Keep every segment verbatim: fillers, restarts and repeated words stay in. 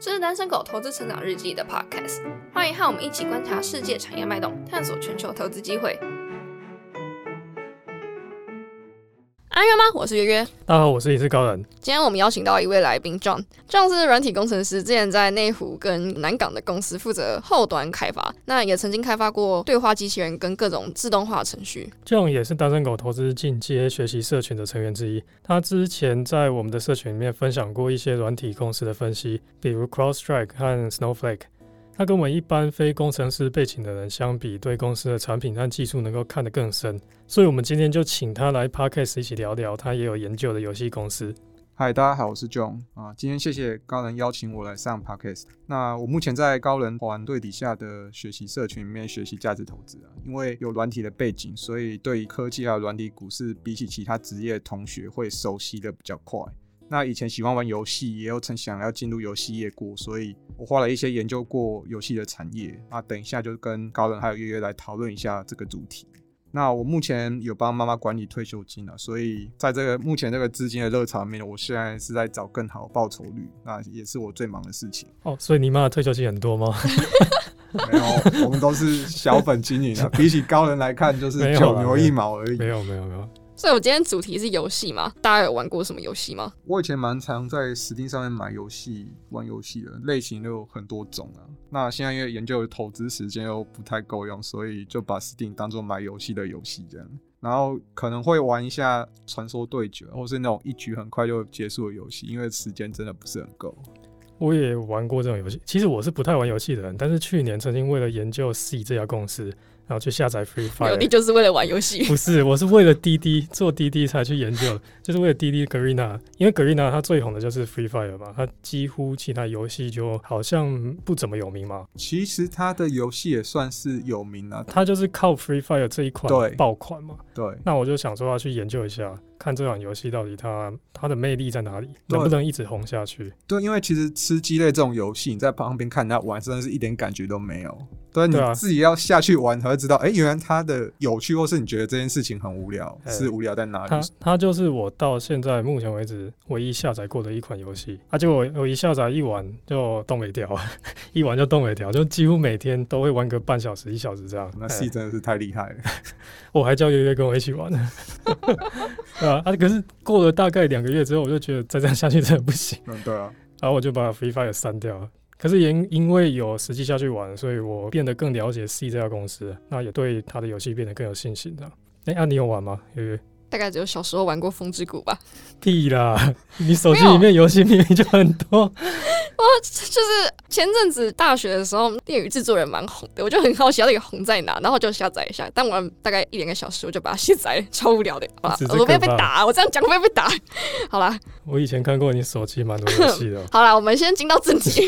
这是单身狗投资成长日记的 podcast， 欢迎和我们一起观察世界产业脉动，探索全球投资机会。安约吗？我是约约。大家好，我是也是高人。今天我们邀请到一位来宾 John。John 是软体工程师，之前在内湖跟南港的公司负责后端开发，那也曾经开发过对话机器人跟各种自动化程序。John 也是单身狗投资进阶学习社群的成员之一。他之前在我们的社群里面分享过一些软体公司的分析，比如 CrowdStrike 和 Snowflake。他跟我们一般非工程师背景的人相比，对公司的产品和技术能够看得更深，所以我们今天就请他来 podcast 一起聊聊他也有研究的游戏公司。嗨，大家好，我是 John、啊、今天谢谢高人邀请我来上 podcast。 那我目前在高人团队底下的学习社群里面学习价值投资、啊、因为有软体的背景，所以对于科技还有软体股市比起其他职业的同学会熟悉的比较快。那以前喜欢玩游戏，也有曾想要进入游戏业过，所以我花了一些研究过游戏的产业。那等一下就跟高人还有月月来讨论一下这个主题。那我目前有帮妈妈管理退休金了，所以在这个目前这个资金的热潮里面，我现在是在找更好报酬率，那也是我最忙的事情。哦，所以你妈的退休金很多吗？没有，我们都是小本经营的，比起高人来看就是九牛一毛而已。没有没有没有。没有没有所以我今天主题是游戏嘛，大家有玩过什么游戏吗？我以前蛮常在 Steam 上面买游戏玩游戏的，类型都有很多种啊。那现在因为研究投资时间又不太够用，所以就把 Steam 当作买游戏的游戏这样，然后可能会玩一下传说对决，或是那种一局很快就结束的游戏，因为时间真的不是很够。我也玩过这种游戏，其实我是不太玩游戏的人，但是去年曾经为了研究 C 这家公司，然后去下载 FreeFire。 有的就是为了玩游戏？不是，我是为了滴滴做滴滴才去研究，就是为了滴滴 Garena， 因为 Garena 它最红的就是 FreeFire 嘛，它几乎其他游戏就好像不怎么有名嘛。其实它的游戏也算是有名啊，它就是靠 FreeFire 这一款爆款嘛。 对， 對，那我就想说要去研究一下，看这款游戏到底 它, 它的魅力在哪里，能不能一直红下去。对，因为其实吃鸡类这种游戏，你在旁边看人家玩真的是一点感觉都没有，对，你自己要下去玩才会知道，哎、啊欸，原来它的有趣，或是你觉得这件事情很无聊，欸、是无聊在哪里？它它就是我到现在目前为止唯一下载过的一款游戏，啊，结果我一下载一玩就动没掉，一玩就动没掉，就几乎每天都会玩个半小时一小时这样。那戏真的是太厉害了，我还叫月月跟我一起玩，对啊，啊，可是过了大概两个月之后，我就觉得再这样下去真的不行。嗯，对啊，然后我就把 Free Fire 删掉了。可是也因为有实际下去玩，所以我变得更了解 C 这家公司，那也对他的游戏变得更有信心的。哎、欸，啊，你有玩吗？有有。大概只有小时候玩过《风之谷》吧。屁啦！你手机里面游戏明明就很多。我就是前阵子大学的时候，电影制作人蛮红的，我就很好奇到底红在哪，然后就下载一下，但玩大概一两个小时我就把它卸载了，超无聊的。好啦，我被被打，我这样讲会被打。好啦，我以前看过你手机蛮多游戏的。好啦，我们先进到正题。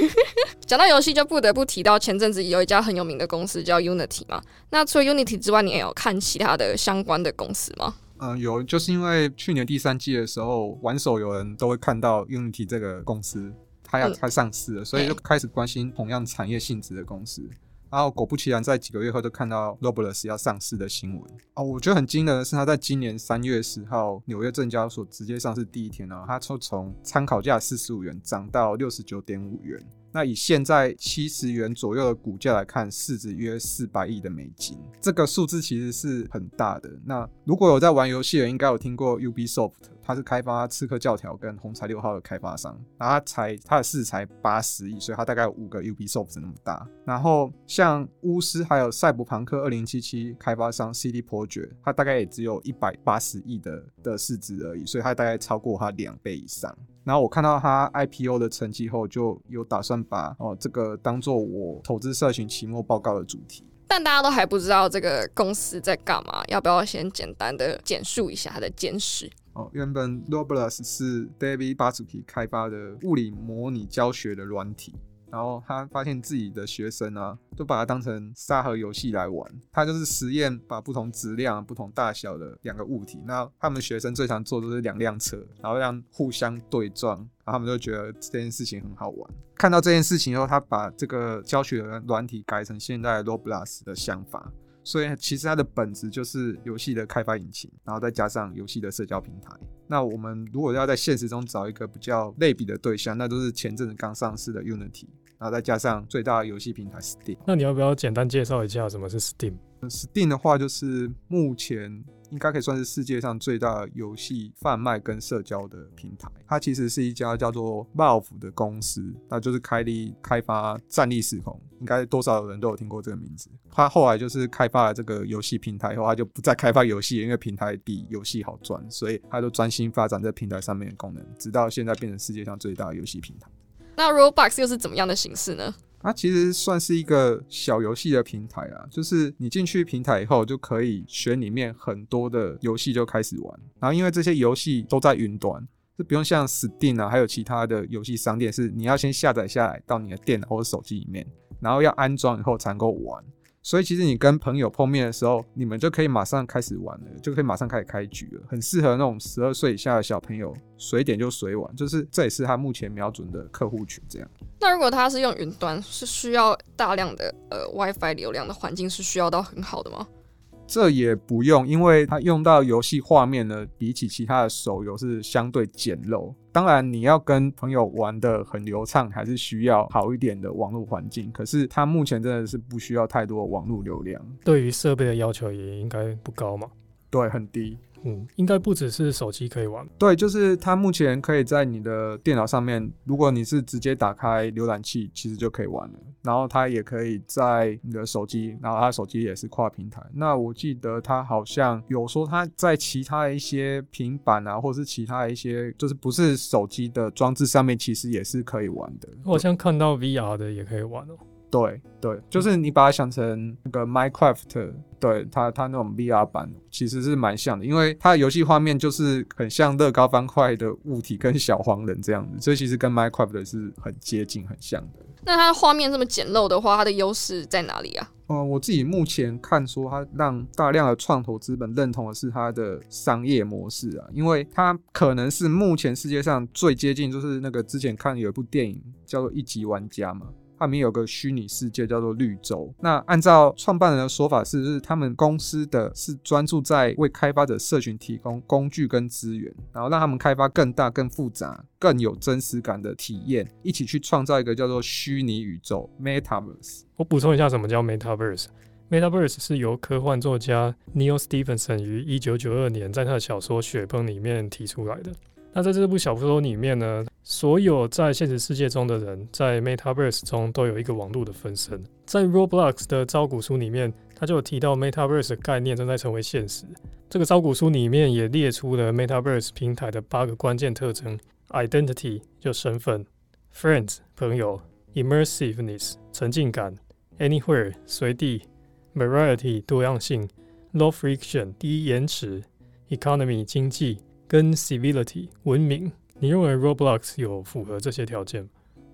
讲到游戏，就不得不提到前阵子有一家很有名的公司叫 Unity 嘛。那除了 Unity 之外，你也有看其他的相关的公司吗？嗯，有，就是因为去年第三季的时候，玩手游人都会看到 Unity 这个公司。它要它上市了，所以就开始关心同样产业性质的公司。然后果不其然，在几个月后就看到 Roblox 要上市的新闻。哦，我觉得很惊人的是，它在今年三月十号纽约证交所直接上市第一天呢，它就从参考价四十五元涨到 六十九点五元。那以现在七十元左右的股价来看，市值约四百亿的美金，这个数字其实是很大的。那如果有在玩游戏的，应该有听过 Ubisoft， 它是开发《刺客教条》跟《红柴六号》的开发商，然后它才它的市值才八十亿，所以它大概有五个 Ubisoft 那么大。然后像巫师还有赛博朋克二零七七开发商 C D Project， 它大概也只有一百八十亿 的, 的市值而已，所以它大概超过它两倍以上。然后我看到它 I P O 的成绩后，就有打算把、哦、这个当做我投资社群期末报告的主题。但大家都还不知道这个公司在干嘛，要不要先简单的简述一下它的简史？哦，原本 Roblox 是 David Baszucki 开发的物理模拟教学的软体。然后他发现自己的学生啊，都把它当成沙盒游戏来玩。他就是实验把不同质量、不同大小的两个物体，那他们学生最常做就是两辆车，然后让互相对撞，然后他们就觉得这件事情很好玩。看到这件事情后，他把这个教学的软体改成现在 Roblox 的想法。所以其实它的本质就是游戏的开发引擎，然后再加上游戏的社交平台。那我们如果要在现实中找一个比较类比的对象，那都是前阵子刚上市的 Unity， 然后再加上最大的游戏平台 Steam。 那你要不要简单介绍一下什么是 Steam？ Steam 的话就是目前应该可以算是世界上最大的游戏贩卖跟社交的平台。它其实是一家叫做 Valve 的公司，那就是开立开发战力时空，应该多少人都有听过这个名字。它后来就是开发了这个游戏平台以后，它就不再开发游戏，因为平台比游戏好赚，所以它就专心发展在平台上面的功能，直到现在变成世界上最大的游戏平台。那 Roblox 又是怎么样的形式呢？它其实算是一个小游戏的平台啦，就是你进去平台以后就可以选里面很多的游戏就开始玩，然后因为这些游戏都在云端，就不用像 Steam 啊还有其他的游戏商店是你要先下载下来到你的电脑或者手机里面，然后要安装以后才能够玩。所以其实你跟朋友碰面的时候，你们就可以马上开始玩了，就可以马上开始开局了，很适合那种十二岁以下的小朋友，随点就随玩，就是这也是他目前瞄准的客户群这样。那如果他是用云端，是需要大量的、呃、WiFi 流量的环境，是需要到很好的吗？这也不用，因为它用到游戏画面呢，比起其他的手游是相对简陋。当然你要跟朋友玩得很流畅，还是需要好一点的网络环境，可是它目前真的是不需要太多的网络流量，对于设备的要求也应该不高嘛。对，很低。嗯，应该不只是手机可以玩。对，就是它目前可以在你的电脑上面，如果你是直接打开浏览器，其实就可以玩了。然后它也可以在你的手机，然后它手机也是跨平台。那我记得它好像有说它在其他一些平板啊，或是其他一些就是不是手机的装置上面，其实也是可以玩的。我好像看到 V R 的也可以玩哦。对对，就是你把它想成那个 Minecraft， 对，它它那种 V R 版其实是蛮像的，因为它的游戏画面就是很像乐高方块的物体跟小黄人这样子，所以其实跟 Minecraft 是很接近很像的。那它画面这么简陋的话，它的优势在哪里啊？呃、我自己目前看说它让大量的创投资本认同的是它的商业模式啊，因为它可能是目前世界上最接近，就是那个之前看有一部电影叫做《一级玩家》嘛，他们有个虚拟世界叫做绿洲。那按照创办人的说法 是, 是他们公司的是专注在为开发者社群提供工具跟资源，然后让他们开发更大更复杂更有真实感的体验，一起去创造一个叫做虚拟宇宙 Metaverse。 我补充一下什么叫 Metaverse。 Metaverse 是由科幻作家 Neal Stephenson 于一九九二年在他的小说《雪崩》里面提出来的。那在这部小说里面呢，所有在现实世界中的人在 Metaverse 中都有一个网络的分身。在 Roblox 的招股书里面，他就有提到 Metaverse 的概念正在成为现实。这个招股书里面也列出了 Metaverse 平台的八个关键特征： Identity 就身份， Friends 朋友， Immersiveness 沉浸感， Anywhere 随地， Variety 多样性， Low Friction 低延迟， Economy 经济，跟 civility 文明。你认为 Roblox 有符合这些条件吗？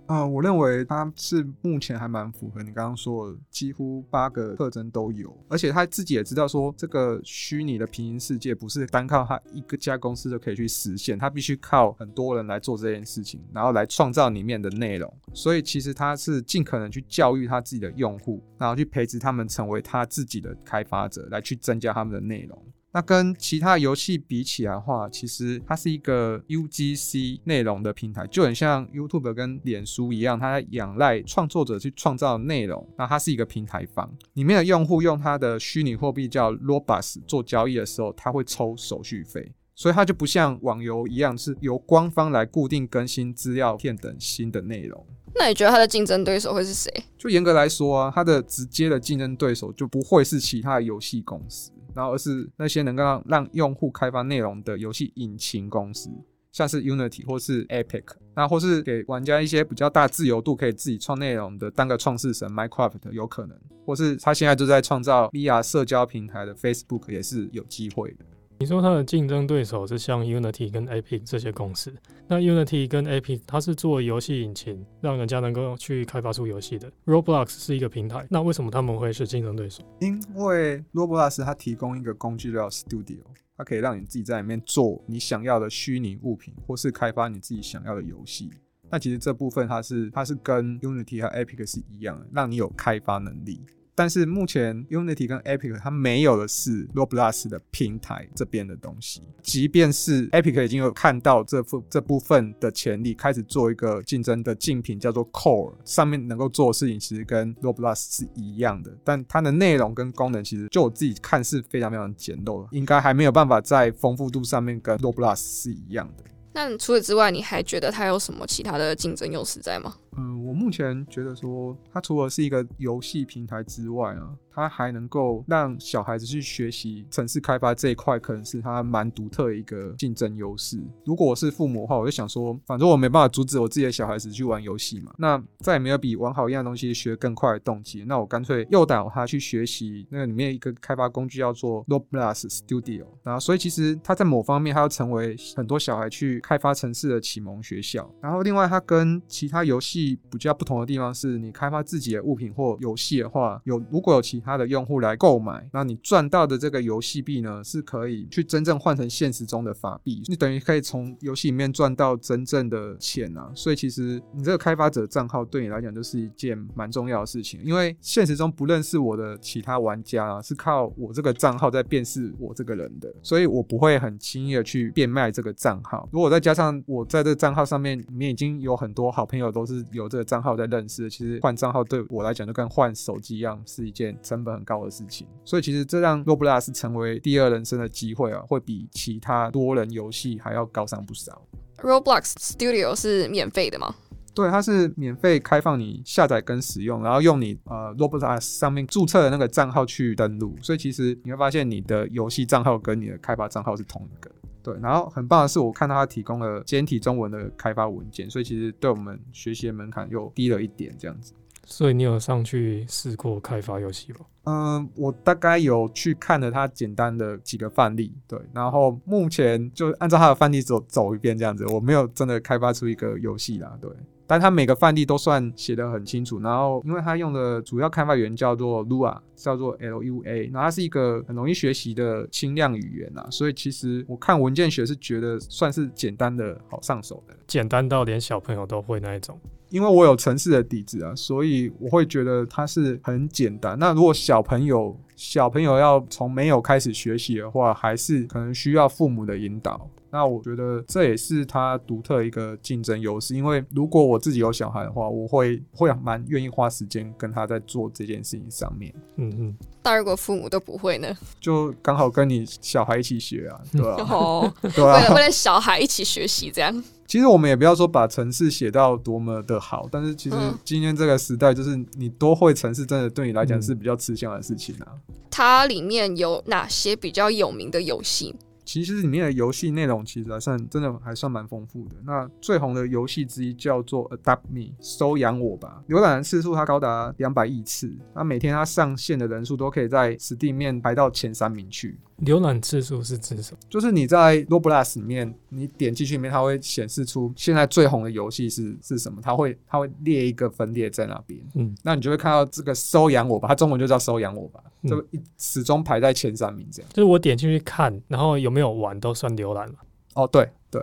呃、我认为它是目前还蛮符合你刚刚说的，几乎八个特征都有，而且他自己也知道说这个虚拟的平行世界不是单靠他一个家公司就可以去实现，他必须靠很多人来做这件事情，然后来创造里面的内容。所以其实他是尽可能去教育他自己的用户，然后去培植他们成为他自己的开发者，来去增加他们的内容。那跟其他游戏比起来的话，其实它是一个 U G C 内容的平台，就很像 YouTube 跟脸书一样，它仰赖创作者去创造内容。那它是一个平台方，里面的用户用它的虚拟货币叫 Robux 做交易的时候，它会抽手续费，所以它就不像网游一样是由官方来固定更新资料片等新的内容。那你觉得它的竞争对手会是谁？就严格来说啊，它的直接的竞争对手就不会是其他的游戏公司，然后而是那些能够让用户开发内容的游戏引擎公司，像是 Unity 或是 Epic， 那或是给玩家一些比较大自由度可以自己创内容的当个创世神 Minecraft 有可能，或是他现在就在创造 V R 社交平台的 Facebook 也是有机会的。你说它的竞争对手是像 Unity 跟 Epic 这些公司，那 Unity 跟 Epic 它是做游戏引擎，让人家能够去开发出游戏的。 Roblox 是一个平台，那为什么他们会是竞争对手？因为 Roblox 它提供一个工具叫 Studio， 它可以让你自己在里面做你想要的虚拟物品，或是开发你自己想要的游戏。那其实这部分它是它是跟 Unity 和 Epic 是一样的，让你有开发能力。但是目前 Unity 跟 Epic 它没有的是 Roblox 的平台这边的东西，即便是 Epic 已经有看到 这, 这部分的潜力，开始做一个竞争的竞品叫做 Core， 上面能够做的事情其实跟 Roblox 是一样的，但它的内容跟功能其实就我自己看是非常非常简陋的，应该还没有办法在丰富度上面跟 Roblox 是一样的。那除此之外你还觉得它有什么其他的竞争优势在吗？嗯，我目前觉得说它除了是一个游戏平台之外啊，它还能够让小孩子去学习程式开发这一块，可能是它蛮独特的一个竞争优势。如果我是父母的话，我就想说反正我没办法阻止我自己的小孩子去玩游戏嘛，那再也没有比玩好一样东西学更快的动机，那我干脆诱导他去学习那个里面一个开发工具叫做 Roblox Studio， 然后所以其实它在某方面它要成为很多小孩去开发程式的启蒙学校。然后另外它跟其他游戏比较不同的地方是，你开发自己的物品或游戏的话，有如果有其他的用户来购买，那你赚到的这个游戏币呢是可以去真正换成现实中的法币，你等于可以从游戏里面赚到真正的钱啊。所以其实你这个开发者账号对你来讲就是一件蛮重要的事情，因为现实中不认识我的其他玩家啊，是靠我这个账号在辨识我这个人的，所以我不会很轻易的去变卖这个账号。如果再加上我在这个账号上面里面已经有很多好朋友都是有这个账号在认识的，其实换账号对我来讲就跟换手机一样，是一件成本很高的事情。所以其实这让 Roblox 成为第二人生的机会啊，会比其他多人游戏还要高上不少。 Roblox Studio 是免费的吗？对，它是免费开放你下载跟使用，然后用你呃 Roblox 上面注册的那个账号去登录，所以其实你会发现你的游戏账号跟你的开发账号是同一个。对，然后很棒的是我看到它提供了简体中文的开发文件，所以其实对我们学习的门槛又低了一点这样子。所以你有上去试过开发游戏吗？嗯，我大概有去看了它简单的几个范例，对，然后目前就按照它的范例 走, 走一遍这样子，我没有真的开发出一个游戏啦，对。但它每个范例都算写得很清楚，然后因为它用的主要开发语言叫做 Lua， 叫做 L U A， 然后它是一个很容易学习的轻量语言啦，所以其实我看文件学是觉得算是简单的好上手的，简单到连小朋友都会那一种。因为我有程式的底子啊，所以我会觉得它是很简单。那如果小朋友小朋友要从没有开始学习的话，还是可能需要父母的引导。那我觉得这也是它独特一个竞争优势，因为如果我自己有小孩的话，我会会蛮愿意花时间跟他在做这件事情上面。嗯嗯。但如果父母都不会呢？就刚好跟你小孩一起学啊，对啊，哦、对啊，为了为了小孩一起学习这样。其实我们也不要说把程式写到多么的好，但是其实今天这个时代就是你多会程式真的对你来讲是比较吃香的事情啊。嗯、它里面有哪些比较有名的游戏？其实里面的游戏内容其实还算真的还算蛮丰富的。那最红的游戏之一叫做 Adopt Me， 收养我吧，浏览次数它高达两百亿次，那每天它上线的人数都可以在 Steam 面排到前三名去。浏览次数是指什么？就是你在 Roblox 里面你点进去里面，它会显示出现在最红的游戏 是, 是什么，它会它会列一个分列在那边。嗯，那你就会看到这个收养我吧，它中文就叫收养我吧，就、嗯、始终排在前三名这样。就是我点进去看，然后有没有玩都算浏览了。哦，对对，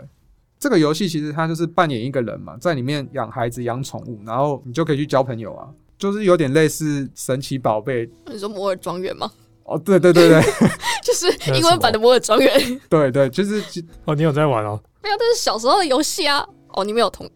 这个游戏其实它就是扮演一个人嘛，在里面养孩子养宠物，然后你就可以去交朋友啊，就是有点类似神奇宝贝。你说摩尔庄园吗？哦，对对对对，就是英文版的摩尔庄园。对对，就是哦，你有在玩哦？没有，这是小时候的游戏啊。哦，你没有同，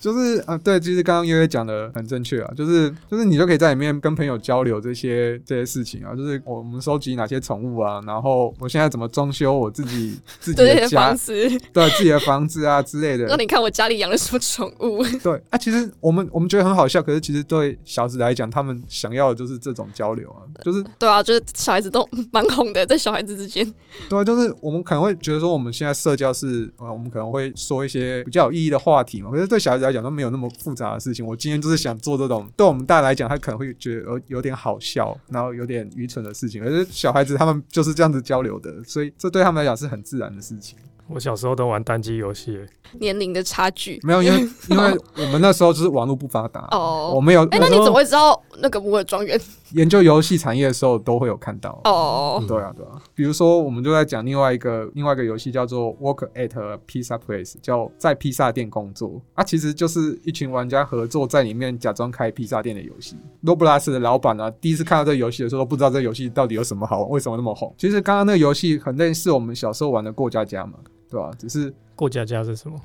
就是啊，对，就是刚刚悠悠讲的很正确啊，就是就是你就可以在里面跟朋友交流这些这些事情啊，就是我们收集哪些宠物啊，然后我现在怎么装修我自己自己的家，对自己的房子啊之类的。让你看我家里养了什么宠物。对啊，其实我们我们觉得很好笑，可是其实对小孩子来讲，他们想要的就是这种交流啊，就是对啊，就是小孩子都蛮红的，在小孩子之间。对啊，就是我们可能会觉得说我们现在社交是啊，我们可能会说一些比较有意义的话题嘛，可是对小孩子来讲都没有那么复杂的事情。我今天就是想做这种对我们大人来讲他可能会觉得有点好笑然后有点愚蠢的事情，而是小孩子他们就是这样子交流的，所以这对他们来讲是很自然的事情。我小时候都玩单机游戏，年龄的差距没有，因为因为我们那时候就是网络不发达哦，我没有。哎、欸，那你怎么会知道那个摩尔庄园？研究游戏产业的时候都会有看到哦、嗯。对啊，对啊。比如说，我们就在讲另外一个另外一个游戏叫做 Work at a Pizza Place， 叫在披萨店工作啊，其实就是一群玩家合作在里面假装开披萨店的游戏。Roblox 的老板啊，第一次看到这个游戏的时候都不知道这个游戏到底有什么好玩，为什么那么红。其实刚刚那个游戏很类似我们小时候玩的过家家嘛。对啊，只是过家家是什么？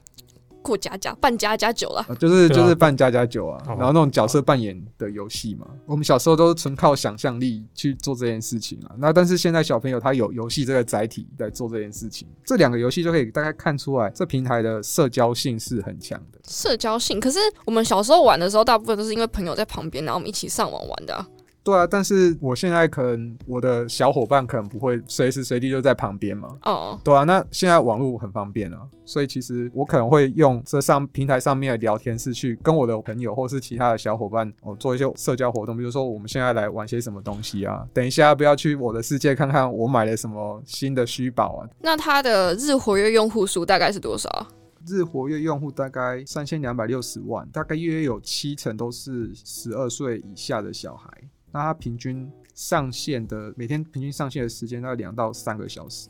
过家家扮家家酒啦、啊，就是就是扮家家酒啊，然后那种角色扮演的游戏嘛。我们小时候都是纯靠想象力去做这件事情啊。那但是现在小朋友他有游戏这个载体来做这件事情，这两个游戏就可以大概看出来，这平台的社交性是很强的。社交性，可是我们小时候玩的时候，大部分都是因为朋友在旁边，然后我们一起上网玩的、啊。对啊，但是我现在可能我的小伙伴可能不会随时随地就在旁边嘛。哦、oh. 对啊，那现在网络很方便啊，所以其实我可能会用这上平台上面的聊天室去跟我的朋友或是其他的小伙伴、哦、做一些社交活动，比如说我们现在来玩些什么东西啊，等一下不要去我的世界看看我买了什么新的虚宝啊。那它的日活跃用户数大概是多少？日活跃用户大概三千两百六十万，大概约有七成都是十二岁以下的小孩，那他平均上线的每天平均上线的时间大概两到三个小时，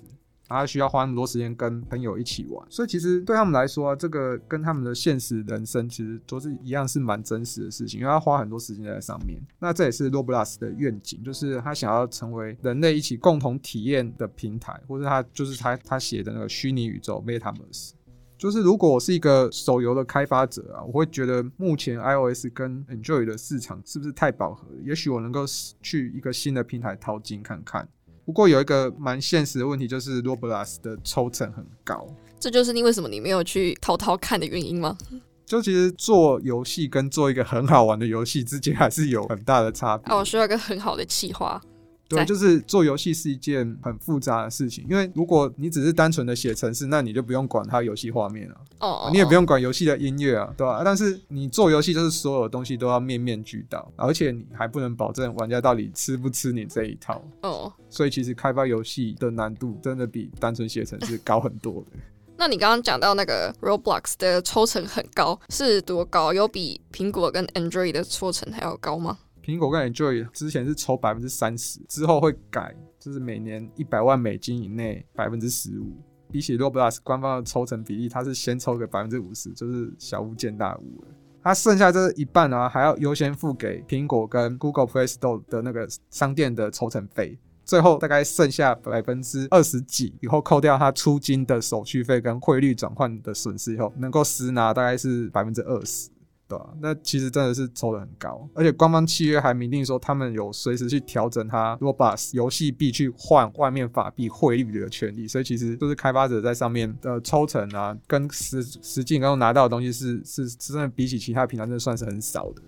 然后他需要花那么多时间跟朋友一起玩，所以其实对他们来说、啊、这个跟他们的现实人生其实都是一样，是蛮真实的事情，因为他花很多时间在上面。那这也是 Roblox 的愿景，就是他想要成为人类一起共同体验的平台，或者他就是他他写的那个虚拟宇宙 Metaverse。就是如果我是一个手游的开发者啊，我会觉得目前 iOS 跟 Android 的市场是不是太饱和了？也许我能够去一个新的平台淘金看看。不过有一个蛮现实的问题，就是 Roblox 的抽成很高。这就是你为什么你没有去淘淘看的原因吗？就其实做游戏跟做一个很好玩的游戏之间还是有很大的差别。哦，我需要一个很好的企划。对，就是做游戏是一件很复杂的事情，因为如果你只是单纯的写程式，那你就不用管它游戏画面啊， oh, oh, oh. 你也不用管游戏的音乐啊，对吧、啊？但是你做游戏就是所有的东西都要面面俱到，而且你还不能保证玩家到底吃不吃你这一套哦。Oh. 所以其实开发游戏的难度真的比单纯写程式高很多的。那你刚刚讲到那个 Roblox 的抽成很高，是多高？有比苹果跟 Android 的抽成还要高吗？苹果跟 Android 之前是抽 百分之三十， 之后会改，就是每年一百万美金以内 百分之十五。 比起 Roblox 官方的抽成比例，它是先抽个 百分之五十， 就是小巫见大巫了。它剩下这一半啊，还要优先付给苹果跟 Google Play Store 的那个商店的抽成费，最后大概剩下百分之二十几，以后扣掉他出金的手续费跟汇率转换的损失以后，能够实拿大概是 百分之二十。对啊，那其实真的是抽得很高，而且官方契约还明定说他们有随时去调整它 Roblox 游戏币去换外面法币汇率的权利，所以其实就是开发者在上面的抽成啊，跟实实际能够拿到的东西是是真的比起其他平台真的算是很少的。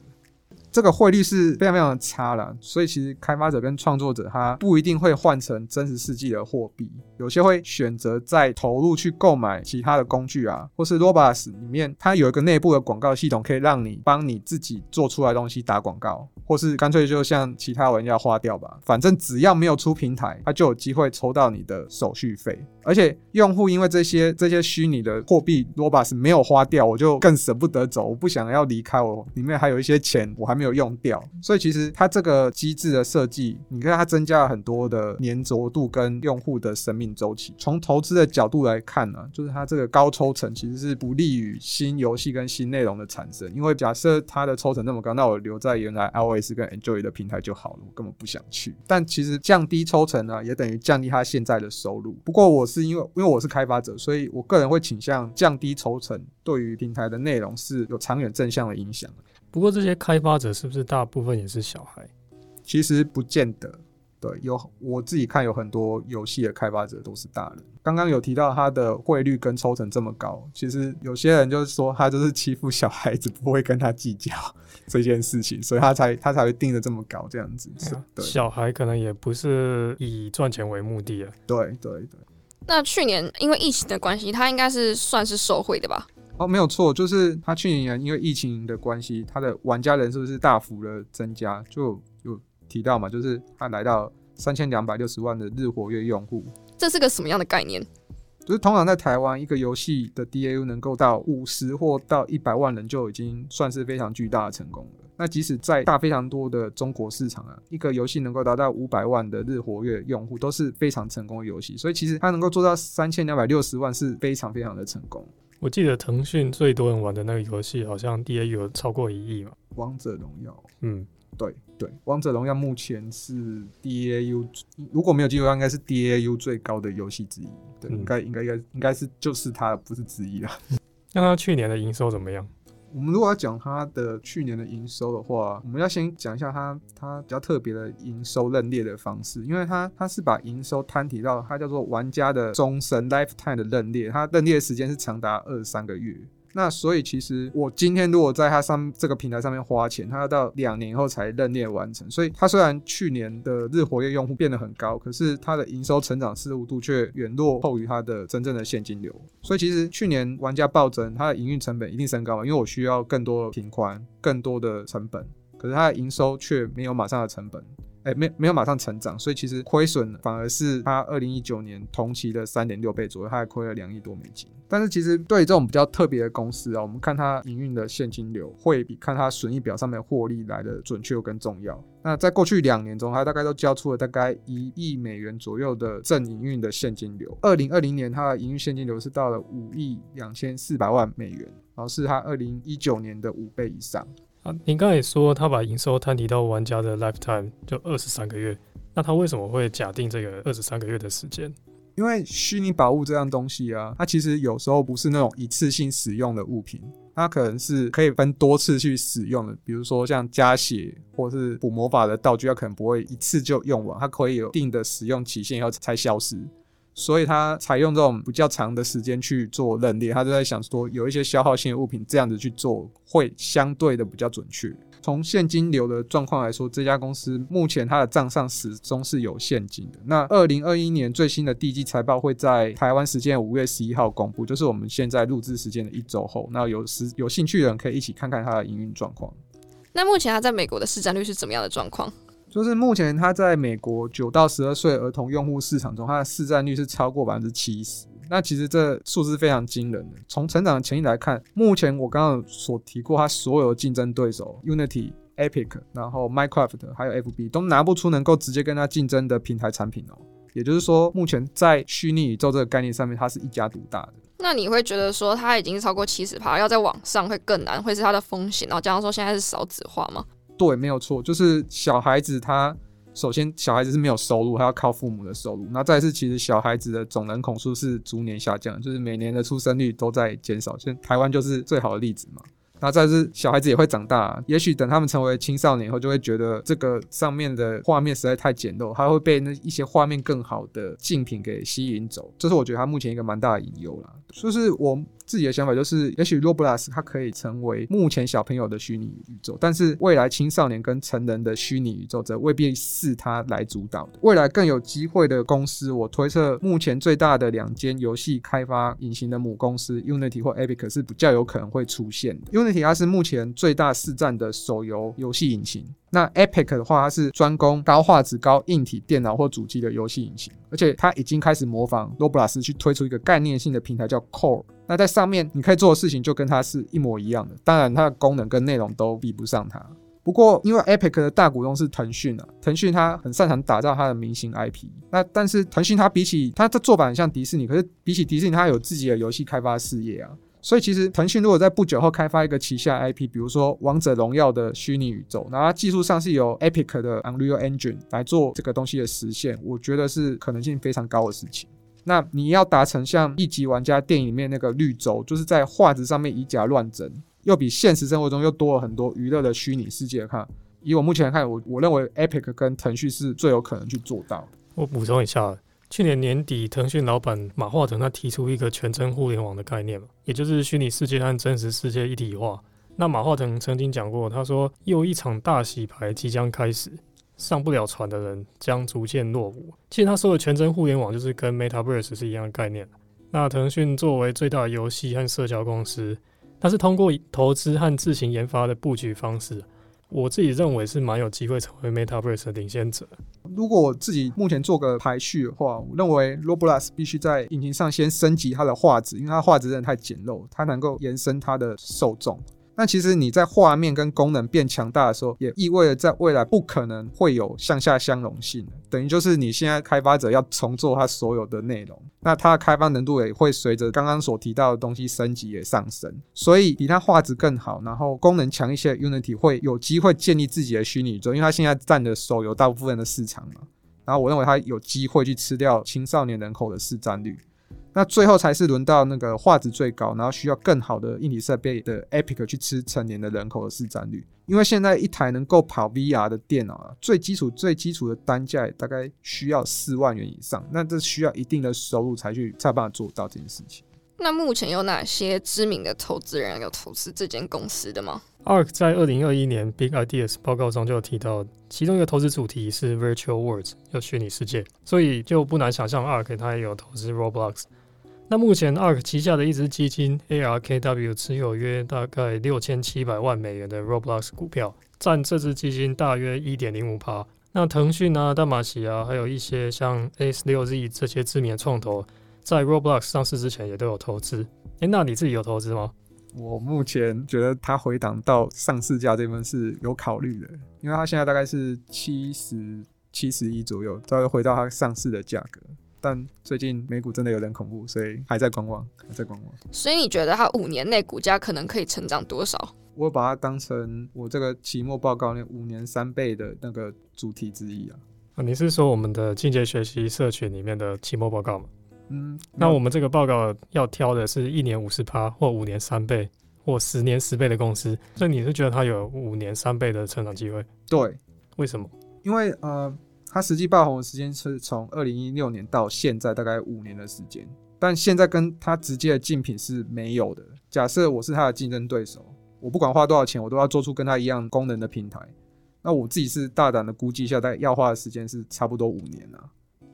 这个汇率是非常非常的差啦，所以其实开发者跟创作者他不一定会换成真实世纪的货币，有些会选择再投入去购买其他的工具啊，或是 Roblox 里面它有一个内部的广告系统，可以让你帮你自己做出来的东西打广告，或是干脆就像其他玩家花掉吧，反正只要没有出平台，它就有机会抽到你的手续费。而且用户因为这些这些虚拟的货币 Roblox 没有花掉，我就更舍不得走，我不想要离开，我里面还有一些钱我还没有用掉。所以其实它这个机制的设计，你看它增加了很多的粘着度跟用户的生命周期。从投资的角度来看呢、啊，就是它这个高抽成其实是不利于新游戏跟新内容的产生，因为假设它的抽成那么高，那我留在原来 iOS 跟 Android 的平台就好了，我根本不想去。但其实降低抽成呢、啊，也等于降低它现在的收入。不过我是因为因为我是开发者，所以我个人会倾向降低抽成，对于平台的内容是有长远正向的影响。不过这些开发者是不是大部分也是小孩？其实不见得，对，有我自己看有很多游戏的开发者都是大人。刚刚有提到他的汇率跟抽成这么高，其实有些人就是说他就是欺负小孩子，不会跟他计较这件事情，所以他才他才会定得这么高这样子。嗯、对，小孩可能也不是以赚钱为目的了。对对对。那去年因为疫情的关系，他应该是算是受惠的吧？哦，没有错，就是他去年因为疫情的关系，他的玩家人数是大幅的增加，就有提到嘛，就是他来到三千两百六十万的日活跃用户。这是个什么样的概念？就是通常在台湾一个游戏的 D A U 能够到五十或到一百万人就已经算是非常巨大的成功了。那即使在大非常多的中国市场啊，一个游戏能够达到五百万的日活跃用户都是非常成功的游戏，所以其实它能够做到三千两百六十万是非常非常的成功。我记得腾讯最多人玩的那个游戏好像 D A U 有超过一亿嘛，王者荣耀。嗯，对对，王者荣耀目前是 D A U， 如果没有记错，应该是 D A U 最高的游戏之一。对，嗯、应该应该应该应该是就是它，不是之一啦。那它去年的营收怎么样？我们如果要讲它的去年的营收的话，我们要先讲一下它它比较特别的营收认列的方式，因为它它是把营收摊提到它叫做玩家的终身 lifetime 的认列，它认列的时间是长达二三个月。那所以其实我今天如果在它上这个平台上面花钱，它要到两年后才认列完成，所以它虽然去年的日活跃用户变得很高，可是它的营收成长速度却远落后于它的真正的现金流。所以其实去年玩家暴增，它的营运成本一定升高嘛，因为我需要更多的频宽，更多的成本，可是它的营收却没有马上的成本欸、没, 没有马上成长，所以其实亏损反而是他二零一九年同期的 三点六倍左右，他还亏了两亿多美金。但是其实对这种比较特别的公司啊，我们看他营运的现金流会比看他损益表上面的获利来的准确跟重要。那在过去两年中，他大概都交出了大概一亿美元左右的正营运的现金流。二零二零年他的营运现金流是到了五亿两千四百万美元，然后是他二零一九年的五倍以上。您刚才也说他把营收摊提到玩家的 lifetime 就二十三个月，那他为什么会假定这个二十三个月的时间？因为虚拟宝物这样东西啊，它其实有时候不是那种一次性使用的物品，它可能是可以分多次去使用的，比如说像加血或是补魔法的道具，它可能不会一次就用完，它可以有定的使用期限以后才消失，所以它采用这种比较长的时间去做认列，它就在想说有一些消耗性的物品这样子去做会相对的比较准确。从现金流的状况来说，这家公司目前它的账上始终是有现金的。那二零二一年最新的第一季财报会在台湾时间五月十一号公布，就是我们现在录制时间的一周后。那 有, 有兴趣的人可以一起看看它的营运状况。那目前它在美国的市占率是怎么样的状况？就是目前它在美国九到十二岁儿童用户市场中，它的市占率是超过 百分之七十。那其实这数字非常惊人的。从成长的前提来看，目前我刚刚所提过它所有的竞争对手 Unity、Epic， 然后 Minecraft 还有 F B 都拿不出能够直接跟它竞争的平台产品哦。也就是说，目前在虚拟宇宙这个概念上面，它是一家独大的。那你会觉得说它已经超过 百分之七十， 要在网上会更难，会是它的风险，然后加上说现在是少子化吗？对，没有错，就是小孩子他首先小孩子是没有收入，他要靠父母的收入，那再是其实小孩子的总人口数是逐年下降，就是每年的出生率都在减少，现在台湾就是最好的例子嘛。那再是小孩子也会长大、啊、也许等他们成为青少年以后，就会觉得这个上面的画面实在太简陋，他会被那一些画面更好的竞品给吸引走，这是我觉得他目前一个蛮大的隐忧啦。就是我自己的想法就是，也许 Roblox 它可以成为目前小朋友的虚拟宇宙，但是未来青少年跟成人的虚拟宇宙则未必是它来主导的。未来更有机会的公司，我推测目前最大的两间游戏开发引擎的母公司 Unity 或 Epic 是比较有可能会出现的。Unity 它是目前最大市占的手游游戏引擎。那 Epic 的话，它是专攻高画质、高硬体电脑或主机的游戏引擎，而且它已经开始模仿 Roblox 去推出一个概念性的平台叫 Core。那在上面你可以做的事情就跟它是一模一样的，当然它的功能跟内容都比不上它。不过因为 Epic 的大股东是腾讯啊，腾讯它很擅长打造它的明星 I P。那但是腾讯它比起它的做法很像迪士尼，可是比起迪士尼它有自己的游戏开发事业啊。所以其实腾讯如果在不久后开发一个旗下 I P， 比如说王者荣耀的虚拟宇宙，然后它技术上是由 Epic 的 Unreal Engine 来做这个东西的实现，我觉得是可能性非常高的事情。那你要达成像一级玩家电影里面那个绿洲，就是在画质上面以假乱真，又比现实生活中又多了很多娱乐的虚拟世界看。以我目前来看， 我, 我认为 Epic 跟腾讯是最有可能去做到的。我补充一下，去年年底，腾讯老板马化腾他提出一个全真互联网的概念嘛，也就是虚拟世界和真实世界一体化。那马化腾曾经讲过，他说又一场大洗牌即将开始，上不了船的人将逐渐落伍。其实他说的全真互联网就是跟 Metaverse 是一样的概念。那腾讯作为最大的游戏和社交公司，它是通过投资和自行研发的布局方式，我自己认为是蛮有机会成为 Metaverse 的领先者。如果我自己目前做个排序的话，我认为 Roblox 必须在引擎上先升级它的画质，因为它画质真的太简陋，它能够延伸它的受众。那其实你在画面跟功能变强大的时候，也意味着在未来不可能会有向下相容性，等于就是你现在开发者要重做它所有的内容，那它的开发难度也会随着刚刚所提到的东西升级也上升，所以比它画质更好然后功能强一些 Unity 会有机会建立自己的虚拟宇宙，因为它现在占的手游大部分的市场嘛，然后我认为它有机会去吃掉青少年人口的市占率。那最后才是轮到那个画质最高然后需要更好的硬体设备的 Epic 去吃成年的人口的市占率，因为现在一台能够跑 V R 的电脑、啊、最基础最基础的单价大概需要四万元以上，那这需要一定的收入才去才办法做到这件事情。那目前有哪些知名的投资人有投资这间公司的吗？ A R K 在二零二一年 Big Ideas 报告中就有提到，其中一个投资主题是 Virtual Worlds 有虚拟世界，所以就不难想象 A R K 它也有投资 Roblox。那目前 A R K 旗下的一支基金 A R K W 持有约大概六千七百万美元的 Roblox 股票，占这支基金大约 百分之一点零五。 那腾讯啊、淡马锡啊，还有一些像 A 十六 Z 这些知名的创投在 Roblox 上市之前也都有投资。欸，那你自己有投资吗？我目前觉得它回档到上市价这边是有考虑的，因为它现在大概是七十、七十一左右，大概回到它上市的价格，但最近美股真的有点恐怖，所以还在观望，还在观望。所以你觉得它五年内股价可能可以成长多少？我把它当成我这个期末报告那五年三倍的那个主题之一啊。啊，你是说我们的进阶学习社群里面的期末报告吗？嗯，那我们这个报告要挑的是一年 百分之五十 或五年三倍或十年十倍的公司，所以你是觉得它有五年三倍的成长机会？对。为什么？因为呃。它实际爆红的时间是从二零一六年到现在大概五年的时间，但现在跟它直接的竞品是没有的。假设我是它的竞争对手，我不管花多少钱我都要做出跟它一样功能的平台，那我自己是大胆的估计一下大概要花的时间是差不多五年啊。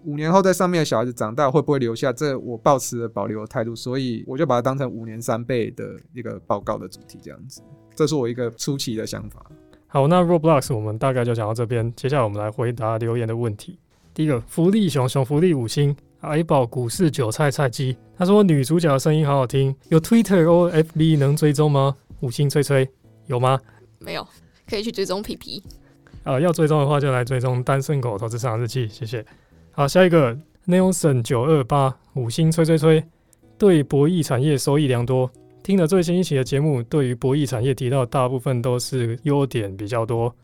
五年后在上面的小孩子长大会不会留下，这我抱持了保留的态度，所以我就把它当成五年三倍的一个报告的主题这样子，这是我一个初期的想法。好，那 Roblox 我们大概就讲到这边，接下来我们来回答留言的问题。第一个，福利熊熊福利五星矮宝股市韭菜菜鸡，他说女主角的声音好好听，有 Twitter 或 F B 能追踪吗？五星吹吹，有吗？没有，可以去追踪 P P。啊，要追踪的话就来追踪单身狗投资市场日记，谢谢。好，下一个 Nelson 九二八 五星吹吹吹，对博弈产业收益良多。听了最新一期的节目，对于博弈产业提到大部分都是优点比较多，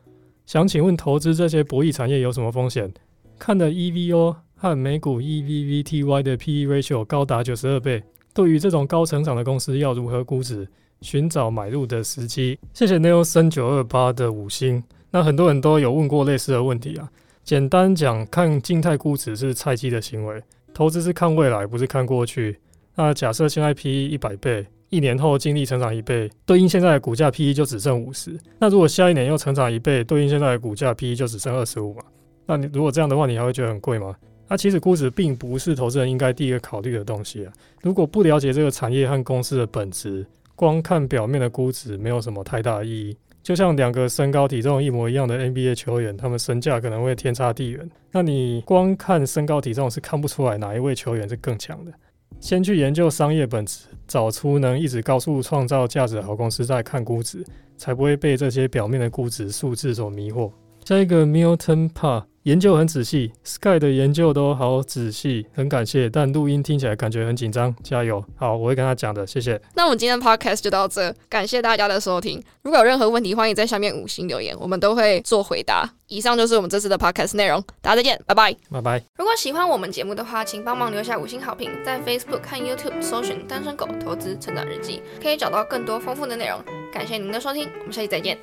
想请问投资这些博弈产业有什么风险？看了 E V O 和美股 E V V T Y 的 P E ratio 高达九十二倍，对于这种高成长的公司要如何估值，寻找买入的时机？谢谢 Neal Stephenson 九二八 的五星。那很多人都有问过类似的问题啊。简单讲，看静态估值是菜鸡的行为，投资是看未来不是看过去。那假设现在 P E 一百倍，一年后净利成长一倍，对应现在的股价 P E 就只剩五十。那如果下一年又成长一倍，对应现在的股价 P E 就只剩二十五嘛。那你如果这样的话，你还会觉得很贵吗？那、啊、其实估值并不是投资人应该第一个考虑的东西啊。如果不了解这个产业和公司的本质，光看表面的估值没有什么太大的意义。就像两个身高体重一模一样的 N B A 球员，他们身价可能会天差地远。那你光看身高体重是看不出来哪一位球员是更强的。先去研究商业本质，找出能一直高速创造价值的好公司，再看估值，才不会被这些表面的估值数字所迷惑。下一个 Milton Pa 研究很仔细 ，Sky 的研究都好仔细，很感谢，但录音听起来感觉很紧张，加油！好，我会跟他讲的，谢谢。那我们今天的 podcast 就到这，感谢大家的收听。如果有任何问题，欢迎在下面五星留言，我们都会做回答。以上就是我们这次的 podcast 内容，大家再见，拜拜，拜拜。如果喜欢我们节目的话，请帮忙留下五星好评，在 Facebook 和 YouTube 搜寻"单身狗投资成长日记"，可以找到更多丰富的内容。感谢您的收听，我们下期再见。